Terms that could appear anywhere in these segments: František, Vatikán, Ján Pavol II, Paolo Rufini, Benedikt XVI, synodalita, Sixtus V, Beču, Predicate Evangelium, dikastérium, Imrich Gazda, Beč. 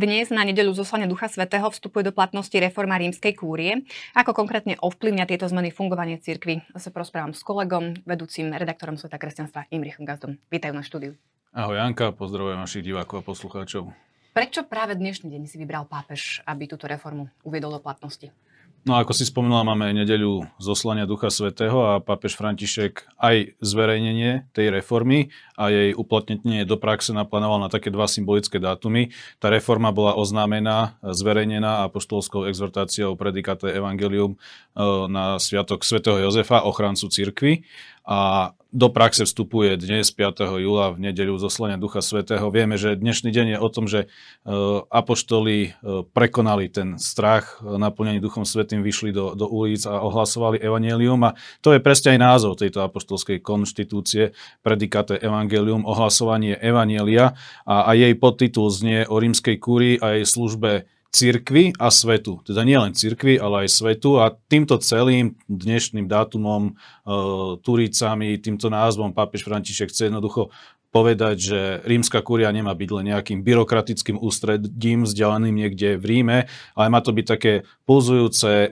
Dnes na nedeľu zoslania Ducha Svätého vstupuje do platnosti reforma rímskej kúrie. Ako konkrétne ovplyvňa tieto zmeny fungovanie cirkvi? Sa porozprávam s kolegom, vedúcim redaktorom Sveta kresťanstva Imrichom Gazdom. Vítajú na štúdiu. Ahoj Janka, pozdravujem našich divákov a poslucháčov. Prečo práve dnešný deň si vybral pápež, aby túto reformu uviedol do platnosti? No ako si spomínala, máme nedeľu zoslania Ducha Svätého a pápež František aj zverejnenie tej reformy a jej uplatnenie do praxe naplánoval na také dva symbolické dátumy. Tá reforma bola oznámená, zverejnená apoštolskou exhortáciou Predicate Evangelium na sviatok svätého Jozefa, ochrancu cirkvi. A do praxe vstupuje dnes 5. júla v nedeľu zoslania Ducha Svätého. Vieme, že dnešný deň je o tom, že apoštoli prekonali ten strach naplnený Duchom Svätým, vyšli do ulic a ohlasovali evanjelium. A to je presne aj názov tejto apoštolskej konštitúcie, Predicate Evangelium, ohlasovanie evanjelia, a jej podtitul znie o rímskej kúrii a jej službe cirkvi a svetu. Teda nie len cirkvi, ale aj svetu. A týmto celým dnešným dátumom, Turícami, týmto názvom pápež František chce jednoducho povedať, že rímska kúria nemá byť len nejakým byrokratickým ústredím vzdialeným niekde v Ríme, ale má to byť také pulzujúce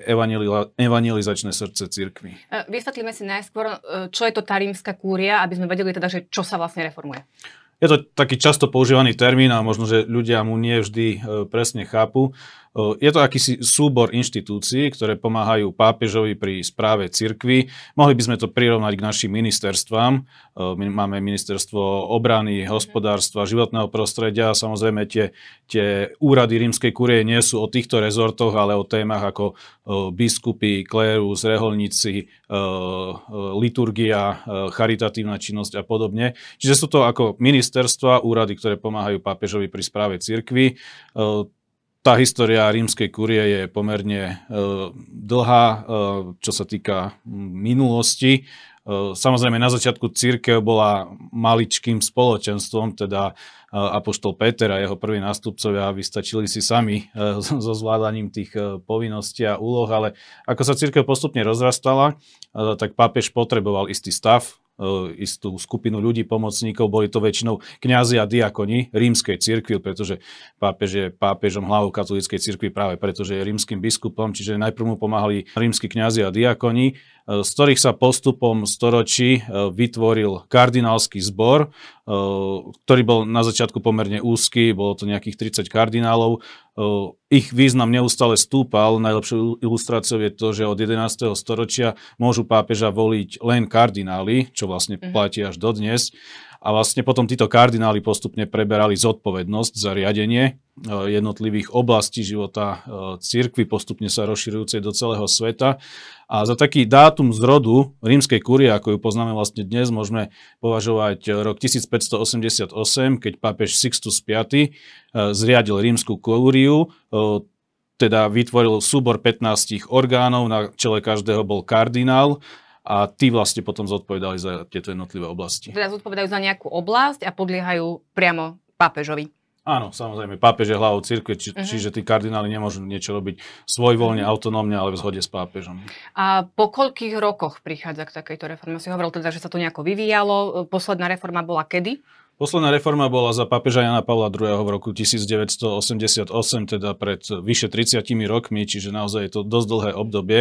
evangelizačné srdce cirkvi. Vysvetlíme si najskôr, čo je to tá rímska kúria, aby sme vedeli teda, že čo sa vlastne reformuje. Je to taký často používaný termín a možno, že ľudia mu nie vždy presne chápu. Je to akýsi súbor inštitúcií, ktoré pomáhajú pápežovi pri správe cirkvi. Mohli by sme to prirovnať k našim ministerstvám. My máme ministerstvo obrany, hospodárstva, životného prostredia. Samozrejme, tie úrady rímskej kurie nie sú o týchto rezortoch, ale o témach ako biskupy, klérus, reholníci, liturgia, charitatívna činnosť a podobne. Čiže sú to ako ministerstva, úrady, ktoré pomáhajú pápežovi pri správe cirkvi. Tá história rímskej kúrie je pomerne dlhá, čo sa týka minulosti. Samozrejme, na začiatku cirkev bola maličkým spoločenstvom, teda apoštol Peter a jeho prví nástupcovia vystačili si sami so zvládaním tých povinností a úloh, ale ako sa cirkev postupne rozrastala, tak pápež potreboval istý stav, istú skupinu ľudí, pomocníkov, boli to väčšinou kňazi a diakoni rímskej cirkvi, pretože pápež je pápežom hlavou katolíckej cirkvi práve pretože je rímskym biskupom, čiže najprv mu pomáhali rímski kňazi a diakoni, z ktorých sa postupom storočí vytvoril kardinálsky zbor, ktorý bol na začiatku pomerne úzky, bolo to nejakých 30 kardinálov. Ich význam neustále stúpal. Najlepšou ilustráciou je to, že od 11. storočia môžu pápeža voliť len kardináli, čo vlastne platí až dodnes. A vlastne potom títo kardináli postupne preberali zodpovednosť za riadenie jednotlivých oblastí života cirkvi, postupne sa rozširujúcej do celého sveta. A za taký dátum zrodu rímskej kurie, ako ju poznáme vlastne dnes, môžeme považovať rok 1588, keď pápež Sixtus V zriadil rímsku kúriu, teda vytvoril súbor 15 orgánov, na čele každého bol kardinál, a tí vlastne potom zodpovedali za tieto jednotlivé oblasti. Teda zodpovedajú za nejakú oblasť a podliehajú priamo pápežovi. Áno, samozrejme, pápež je hlavou cirkvi, čiže tí kardináli nemôžu niečo robiť svojvoľne, autonómne, ale v zhode s pápežom. A po koľkých rokoch prichádza k takejto reforme? Si hovoril teda, že sa to nejako vyvíjalo. Posledná reforma bola kedy? Posledná reforma bola za pápeža Jána Pavla II. V roku 1988, teda pred vyše 30 rokmi, čiže naozaj je to dosť dlhé obdobie,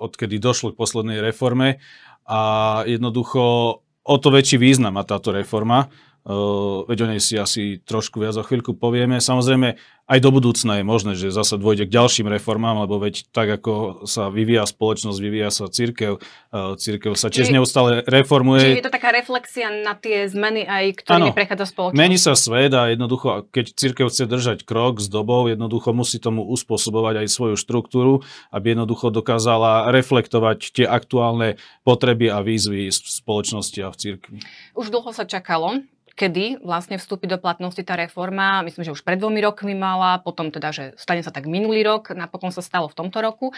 odkedy došlo k poslednej reforme. A jednoducho o to väčší význam má táto reforma. Veď o nej si asi trošku viac o chvíľku povieme. Samozrejme, aj do budúcna je možné, že zasa dôjde k ďalším reformám, lebo veď tak, ako sa vyvíja spoločnosť, vyvíja sa cirkev. Cirkev sa tiež neustále reformuje. Čiže je to taká reflexia na tie zmeny, aj ktorými prechádza spoločnosť. Mení sa svet a jednoducho, keď cirkev chce držať krok s dobou, jednoducho musí tomu uspôsobovať aj svoju štruktúru, aby jednoducho dokázala reflektovať tie aktuálne potreby a výzvy v spoločnosti a v cirkvi. Už dlho sa čakalo, kedy vlastne vstúpi do platnosti tá reforma. Myslím, že už pred 2 rokmi mala, potom teda, že stane sa tak minulý rok, napokon sa stalo v tomto roku.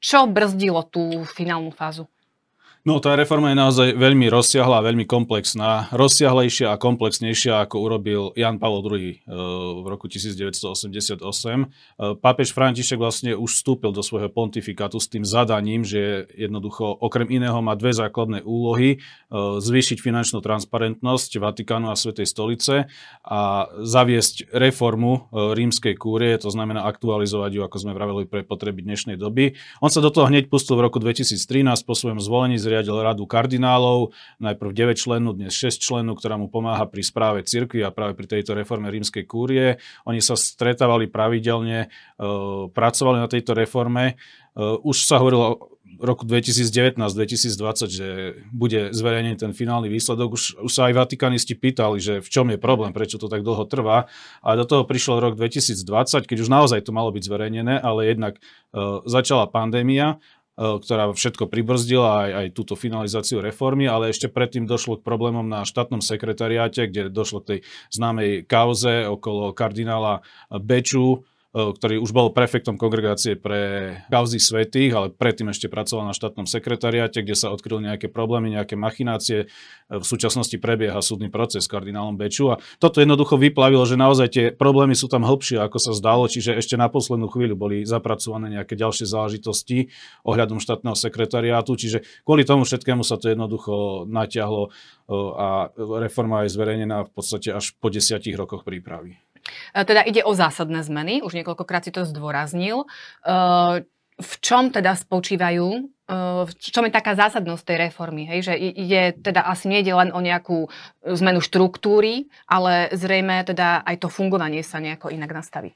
Čo brzdilo tú finálnu fázu? No, tá reforma je naozaj veľmi rozsiahla a veľmi komplexná. Rozsiahlejšia a komplexnejšia, ako urobil Ján Pavol II v roku 1988. Pápež František vlastne už vstúpil do svojho pontifikátu s tým zadaním, že jednoducho okrem iného má dve základné úlohy. Zvýšiť finančnú transparentnosť Vatikánu a Svätej stolice a zaviesť reformu rímskej kúrie, to znamená aktualizovať ju, ako sme vraveli, pre potreby dnešnej doby. On sa do toho hneď pustil v roku 2013 po svojom zvolení riadil radu kardinálov, najprv 9 členov, dnes 6 členov, ktorá mu pomáha pri správe cirkvi a práve pri tejto reforme rímskej kúrie. Oni sa stretávali pravidelne, pracovali na tejto reforme. Už sa hovorilo v roku 2019-2020, že bude zverejnený ten finálny výsledok. Už sa aj vatikanisti pýtali, že v čom je problém, prečo to tak dlho trvá. A do toho prišiel rok 2020, keď už naozaj to malo byť zverejnené, ale jednak začala pandémia, ktorá všetko pribrzdila aj túto finalizáciu reformy, ale ešte predtým došlo k problémom na štátnom sekretariáte, kde došlo k tej známej kauze okolo kardinála Beču, ktorý už bol prefektom kongregácie pre kauzy svätých, ale predtým ešte pracoval na štátnom sekretariáte, kde sa odkryli nejaké problémy, nejaké machinácie. V súčasnosti prebieha súdny proces s kardinálom Beču a toto jednoducho vyplavilo, že naozaj tie problémy sú tam hlbšie, ako sa zdalo, čiže ešte na poslednú chvíľu boli zapracované nejaké ďalšie záležitosti ohľadom štátneho sekretariátu, čiže kvôli tomu všetkému sa to jednoducho natiahlo a reforma je zverejnená v podstate až po 10 rokoch prípravy. Teda ide o zásadné zmeny, už niekoľkokrát si to zdôraznil. V čom teda spočívajú, v čom je taká zásadnosť tej reformy? Hej? Že nejde len o nejakú zmenu štruktúry, ale zrejme teda aj to fungovanie sa nejako inak nastaví.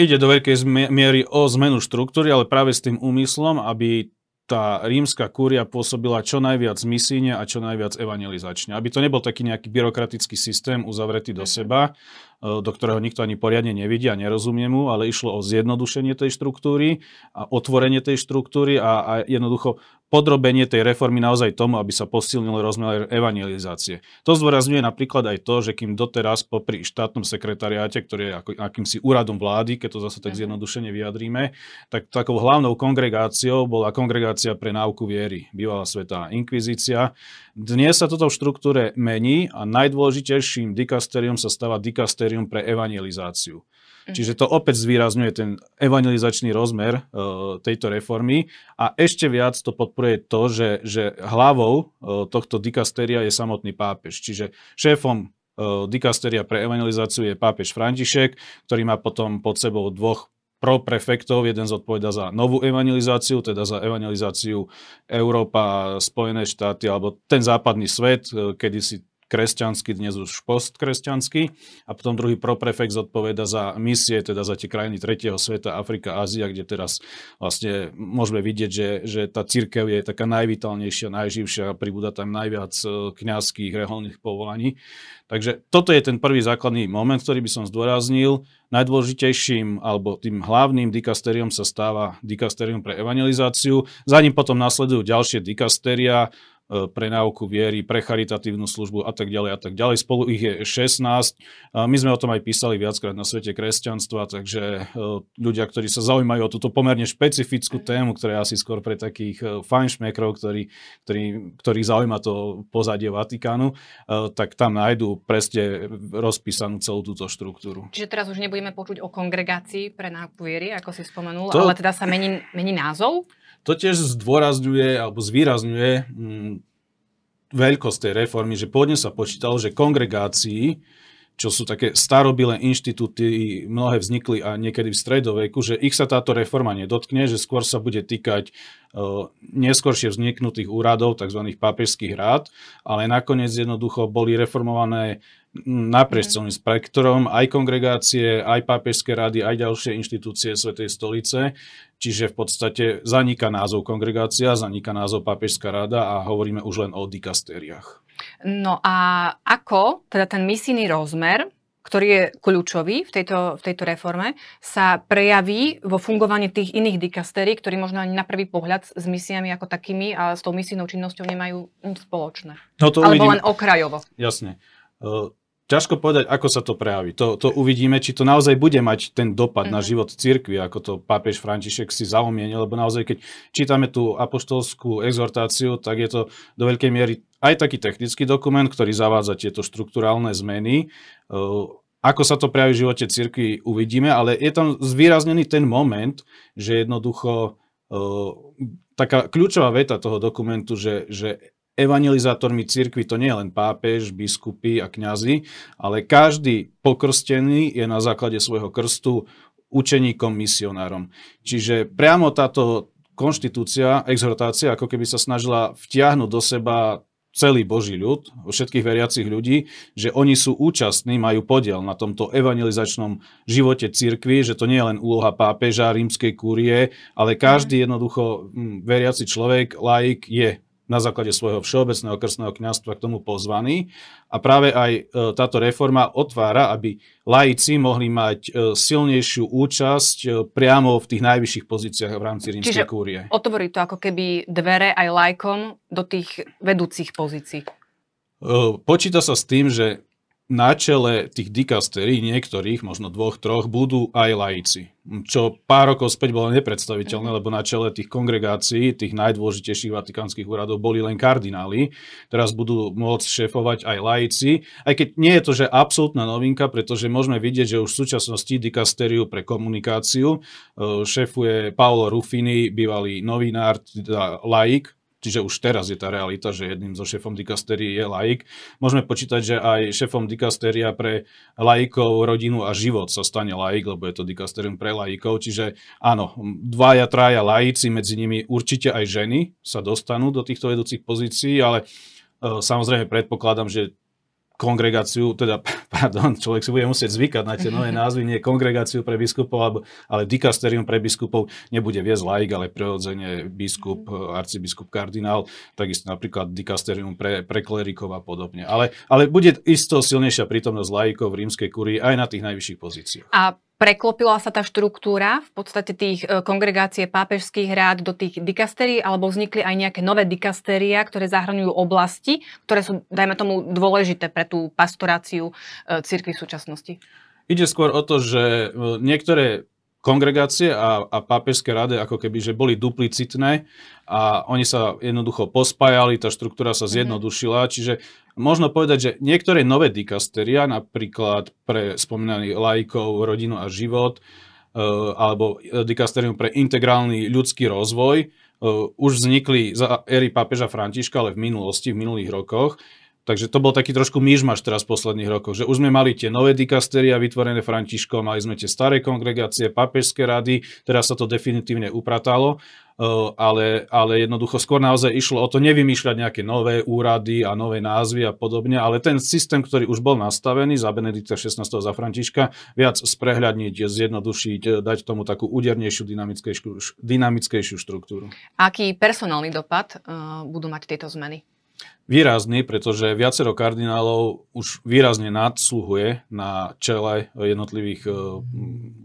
Ide do veľkej miery o zmenu štruktúry, ale práve s tým úmyslom, aby tá rímska kúria pôsobila čo najviac misijne a čo najviac evangelizačne. Aby to nebol taký nejaký byrokratický systém uzavretý do seba, do ktorého nikto ani poriadne nevidí a nerozumie mu, ale išlo o zjednodušenie tej štruktúry a otvorenie tej štruktúry a jednoducho podrobenie tej reformy naozaj tomu, aby sa posilnil rozmer evangelizácie. To zdôrazňuje napríklad aj to, že kým doteraz popri štátnom sekretariáte, ktorý je akýmsi úradom vlády, keď to zase tak zjednodušene vyjadríme, tak takou hlavnou kongregáciou bola kongregácia pre náuku viery, bývalá svätá inkvizícia. Dnes sa toto v štruktúre mení a najdôležitejším dikasterium sa stáva dikasterium pre evangelizáciu. Čiže to opäť zvýrazňuje ten evangelizačný rozmer tejto reformy a ešte viac to podporuje to, že hlavou tohto dikasteria je samotný pápež. Čiže šéfom dikasteria pre evangelizáciu je pápež František, ktorý má potom pod sebou dvoch prefektov, jeden zodpovedá za novú evangelizáciu, teda za evangelizáciu Európa, Spojené štáty alebo ten západný svet, kedysi kresťanský, dnes už postkresťanský. A potom druhý proprefekt zodpoveda za misie, teda za tie krajiny tretieho sveta, Afrika, Ázia, kde teraz vlastne môžeme vidieť, že tá cirkev je taká najvitálnejšia, najživšia, pribúda tam najviac kňazských reholných povolaní. Takže toto je ten prvý základný moment, ktorý by som zdôraznil. Najdôležitejším alebo tým hlavným dikasteriom sa stáva dikasterium pre evangelizáciu. Za ním potom nasledujú ďalšie dikasteria, pre náuku viery, pre charitatívnu službu a tak ďalej a tak ďalej. Spolu ich je 16. My sme o tom aj písali viackrát na Svete kresťanstva, takže ľudia, ktorí sa zaujímajú o túto pomerne špecifickú tému, ktorá je asi skôr pre takých fajnšmekrov, ktorí zaujíma to pozadie Vatikánu, tak tam nájdú presne rozpísanú celú túto štruktúru. Čiže teraz už nebudeme počuť o kongregácii pre náuku viery, ako si spomenul, ale teda sa mení názov? To tiež zdôrazňuje alebo zvýrazňuje veľkosť tej reformy, že pôvodne sa počítalo, že kongregácii, čo sú také starobilé inštitúty, mnohé vznikli a niekedy v stredoveku, že ich sa táto reforma nedotkne, že skôr sa bude týkať neskôršie vzniknutých úradov, tzv. Pápežských rád, ale nakoniec jednoducho boli reformované naprieč celým spektrom, aj kongregácie, aj pápežské rady, aj ďalšie inštitúcie Svätej stolice. Čiže v podstate zaniká názov kongregácia, zaniká názov pápežská rada a hovoríme už len o dikastériách. No a ako teda ten misijný rozmer, ktorý je kľúčový v tejto reforme, sa prejaví vo fungovaní tých iných dikastérií, ktorí možno ani na prvý pohľad s misiami ako takými a s tou misijnou činnosťou nemajú nič spoločné. No to uvidíme. Alebo len okrajovo. Jasne. Ťažko povedať, ako sa to prejaví. To uvidíme, či to naozaj bude mať ten dopad na život cirkvi, ako to pápež František si zaumienil, lebo naozaj, keď čítame tú apoštolskú exhortáciu, tak je to do veľkej miery aj taký technický dokument, ktorý zavádza tieto štrukturálne zmeny. Ako sa to prejaví v živote cirkvi, uvidíme, ale je tam zvýraznený ten moment, že jednoducho taká kľúčová veta toho dokumentu, že evangelizátormi cirkvi to nie je len pápež, biskupy a kňazi, ale každý pokrstený je na základe svojho krstu učeníkom, misionárom. Čiže priamo táto konštitúcia, exhortácia, ako keby sa snažila vtiahnuť do seba celý Boží ľud, všetkých veriacich ľudí, že oni sú účastní, majú podiel na tomto evangelizačnom živote cirkvi, že to nie je len úloha pápeža, rímskej kúrie, ale každý jednoducho veriaci človek, laik je na základe svojho všeobecného krstného kňazstva k tomu pozvaný. A práve aj táto reforma otvára, aby laici mohli mať silnejšiu účasť priamo v tých najvyšších pozíciách v rámci rímskej kúrie. Čiže otvorí to ako keby dvere aj laikom do tých vedúcich pozícií. Počíta sa s tým, že na čele tých dikasterí, niektorých, možno dvoch, troch, budú aj laici. Čo pár rokov späť bolo nepredstaviteľné, lebo na čele tých kongregácií, tých najdôležitejších vatikánskych úradov boli len kardináli. Teraz budú môcť šéfovať aj laici. Aj keď nie je to, že absolútna novinka, pretože môžeme vidieť, že už v súčasnosti dikasteriu pre komunikáciu šéfuje Paolo Rufini, bývalý novinár, teda laik. Čiže už teraz je tá realita, že jedným zo šéfom dikasterie je laik. Môžeme počítať, že aj šéfom dikasteria pre laikov, rodinu a život sa stane laik, lebo je to dikasterium pre laikov. Čiže áno, dvaja, traja laici, medzi nimi určite aj ženy sa dostanú do týchto vedúcich pozícií, ale samozrejme predpokladám, že kongregáciu, teda, pardon, človek si bude musieť zvykať na tie nové názvy, nie kongregáciu pre biskupov, ale dikasterium pre biskupov nebude viesť laik, ale prirodzene biskup, arcibiskup, kardinál, takisto napríklad dikasterium pre klerikov a podobne. Ale bude isto silnejšia prítomnosť laikov v rímskej kurii aj na tých najvyšších pozíciách. A preklopila sa tá štruktúra v podstate tých kongregácie pápežských rád do tých dikastérií, alebo vznikli aj nejaké nové dikastéria, ktoré zahŕňujú oblasti, ktoré sú, dajme tomu, dôležité pre tú pastoráciu cirkvi v súčasnosti? Ide skôr o to, že niektoré kongregácie a pápežské rady ako keby, že boli duplicitné a oni sa jednoducho pospájali, tá štruktúra sa zjednodušila, čiže možno povedať, že niektoré nové dikasteria, napríklad pre spomínaných laikov, rodinu a život, alebo dikasterium pre integrálny ľudský rozvoj, už vznikli za éry pápeža Františka, ale v minulých rokoch. Takže to bol taký trošku myšmaš teraz v posledných rokoch, že už sme mali tie nové dikasteria vytvorené Františkom, mali sme tie staré kongregácie, pápežské rady, teraz sa to definitívne upratalo, ale jednoducho skôr naozaj išlo o to nevymýšľať nejaké nové úrady a nové názvy a podobne, ale ten systém, ktorý už bol nastavený za Benedikta XVI, za Františka, viac sprehľadniť, zjednodušiť, dať tomu takú údernejšiu, dynamickejšiu štruktúru. Aký personálny dopad budú mať tieto zmeny? Výrazný, pretože viacero kardinálov už výrazne nadsluhuje na čele jednotlivých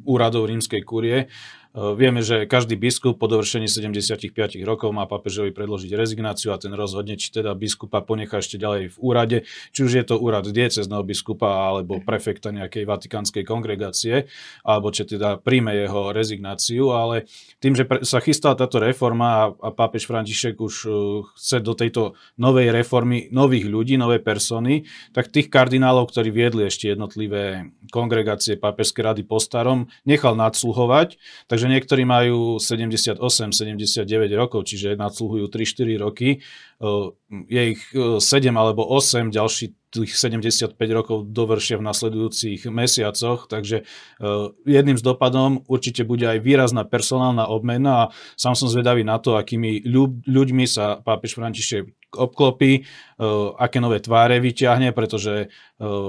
úradov rímskej kurie. Vieme, že každý biskup po dovršení 75 rokov má pápežovi predložiť rezignáciu a ten rozhodne, či teda biskupa ponechá ešte ďalej v úrade, či už je to úrad diecézneho biskupa alebo prefekta nejakej vatikánskej kongregácie, alebo či teda príjme jeho rezignáciu, ale tým, že sa chystala táto reforma a pápež František už chce do tejto novej reformy nových ľudí, nové persony, tak tých kardinálov, ktorí viedli ešte jednotlivé kongregácie pápežské rady po starom, nechal nadsluhovať, takže niektorí majú 78, 79 rokov, čiže nadsluhujú 3-4 roky. Je ich 7 alebo 8, ďalší tých 75 rokov dovršia v nasledujúcich mesiacoch, takže jedným z dopadom určite bude aj výrazná personálna obmena a sám som zvedavý na to, akými ľuďmi sa pápež František obklopy, aké nové tváre vyťahne, pretože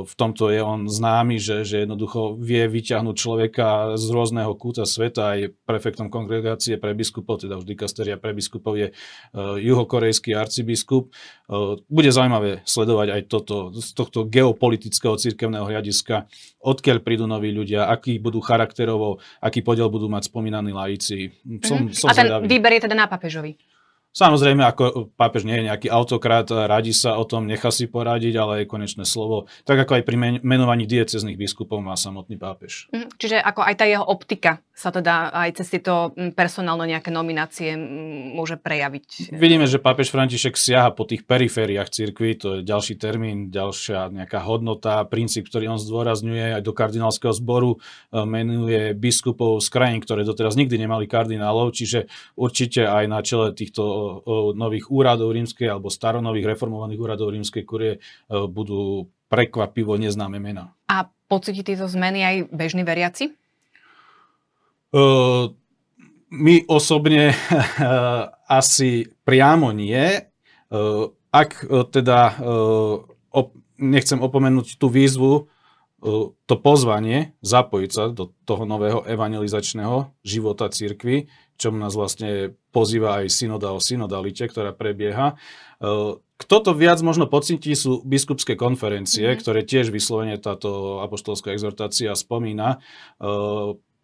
v tomto je on známy, že jednoducho vie vyťahnuť človeka z rôzneho kúta sveta, aj prefektom kongregácie pre biskupov, teda už dikasteria pre biskupov je juhokorejský arcibiskup. Bude zaujímavé sledovať aj toto, z tohto geopolitického cirkevného hľadiska, odkiaľ prídu noví ľudia, aký budú charakterovo, aký podiel budú mať spomínaní laici. A ten výber je teda na pápežovi? Samozrejme, ako pápež nie je nejaký autokrat, radí sa o tom, nechá si poradiť, ale je konečné slovo. Tak ako aj pri menovaní diecéznych biskupov má samotný pápež. Čiže ako aj tá jeho optika sa teda aj cez tieto personálne nejaké nominácie môže prejaviť. Vidíme, že pápež František siaha po tých perifériách cirkvi, to je ďalší termín, ďalšia nejaká hodnota, princíp, ktorý on zdôrazňuje aj do kardinálskeho zboru, menuje biskupov z krajín, ktoré doteraz nikdy nemali kardinálov, čiže určite aj na čele týchto nových úradov rímskej alebo staronových reformovaných úradov rímskej kurie budú prekvapivo neznáme mená. A pocíti tieto zmeny aj bežní veriaci? My osobne asi priamo nie. Ak teda nechcem opomenúť tú výzvu, to pozvanie zapojiť sa do toho nového evangelizačného života cirkvi, čo nás vlastne pozýva aj synoda o synodalite, ktorá prebieha. Kto to viac možno pocíti, sú biskupské konferencie, ktoré tiež vyslovene táto apoštolská exhortácia spomína.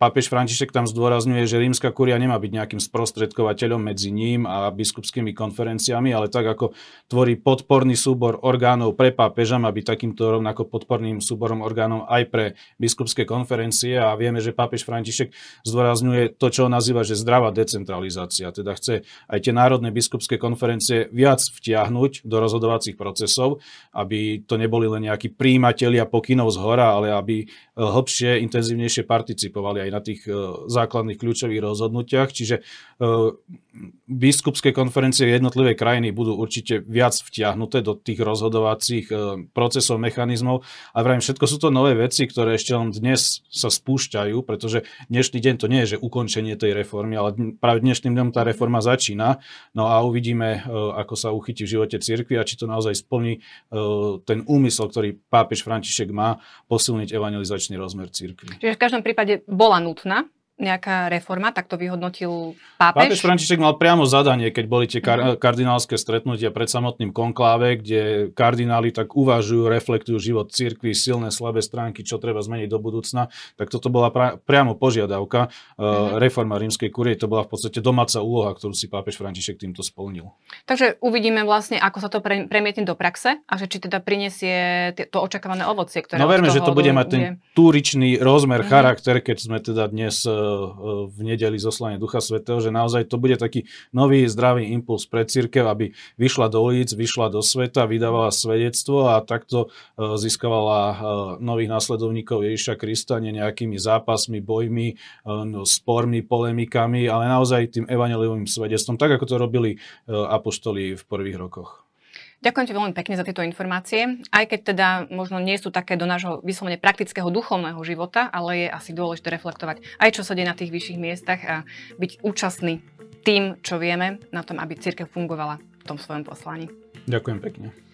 Pápež František tam zdôrazňuje, že rímska kuria nemá byť nejakým sprostredkovateľom medzi ním a biskupskými konferenciami, ale tak ako tvorí podporný súbor orgánov pre pápeža, má byť takýmto rovnako podporným súborom orgánov aj pre biskupské konferencie. A vieme, že pápež František zdôrazňuje to, čo on nazýva, že zdravá decentralizácia. Teda chce aj tie národné biskupské konferencie viac vtiahnuť do rozhodovacích procesov, aby to neboli len nejakí prijímatelia pokynov zhora, ale aby hlbšie, intenzívnejšie participovali aj na tých základných kľúčových rozhodnutiach. Čiže biskupské konferencie jednotlivé krajiny budú určite viac vtiahnuté do tých rozhodovacích procesov, mechanizmov. A vrajím, všetko sú to nové veci, ktoré ešte len dnes sa spúšťajú, pretože dnešný deň to nie je, že ukončenie tej reformy, ale práve dnešným dňom tá reforma začína. No a uvidíme, ako sa uchytí v živote cirkvi a či to naozaj splní ten úmysel, ktorý pápež František má, posilniť evangelizačný rozmer cirkvi. Čiže v každom prípade bola nutná nejaká reforma, tak to vyhodnotil pápež? Pápež František mal priamo zadanie, keď boli tie kardinálske stretnutia pred samotným konkláve, kde kardináli tak uvažujú, reflektujú život cirkvi, silné, slabé stránky, čo treba zmeniť do budúcna, tak toto bola priamo požiadavka. Reforma rímskej kurie, to bola v podstate domáca úloha, ktorú si pápež František týmto splnil. Takže uvidíme vlastne, ako sa to premietne do praxe a že či teda prinesie to očakávané ovocie, ktoré... No verme, že to bude mať ten túričný rozmer, charakter, keď sme teda dnes v nedeli zoslania Ducha Svätého, že naozaj to bude taký nový zdravý impuls pre cirkev, aby vyšla do ulic, vyšla do sveta, vydávala svedectvo a takto získavala nových následovníkov Ježiša Krista, nie nejakými zápasmi, bojmi, spormi, polemikami, ale naozaj tým evanjeliovým svedectvom, tak ako to robili apoštoli v prvých rokoch. Ďakujem ti veľmi pekne za tieto informácie, aj keď teda možno nie sú také do nášho vyslovene praktického duchovného života, ale je asi dôležité reflektovať aj čo sa deje na tých vyšších miestach a byť účastný tým, čo vieme, na tom, aby cirkev fungovala v tom svojom poslaní. Ďakujem pekne.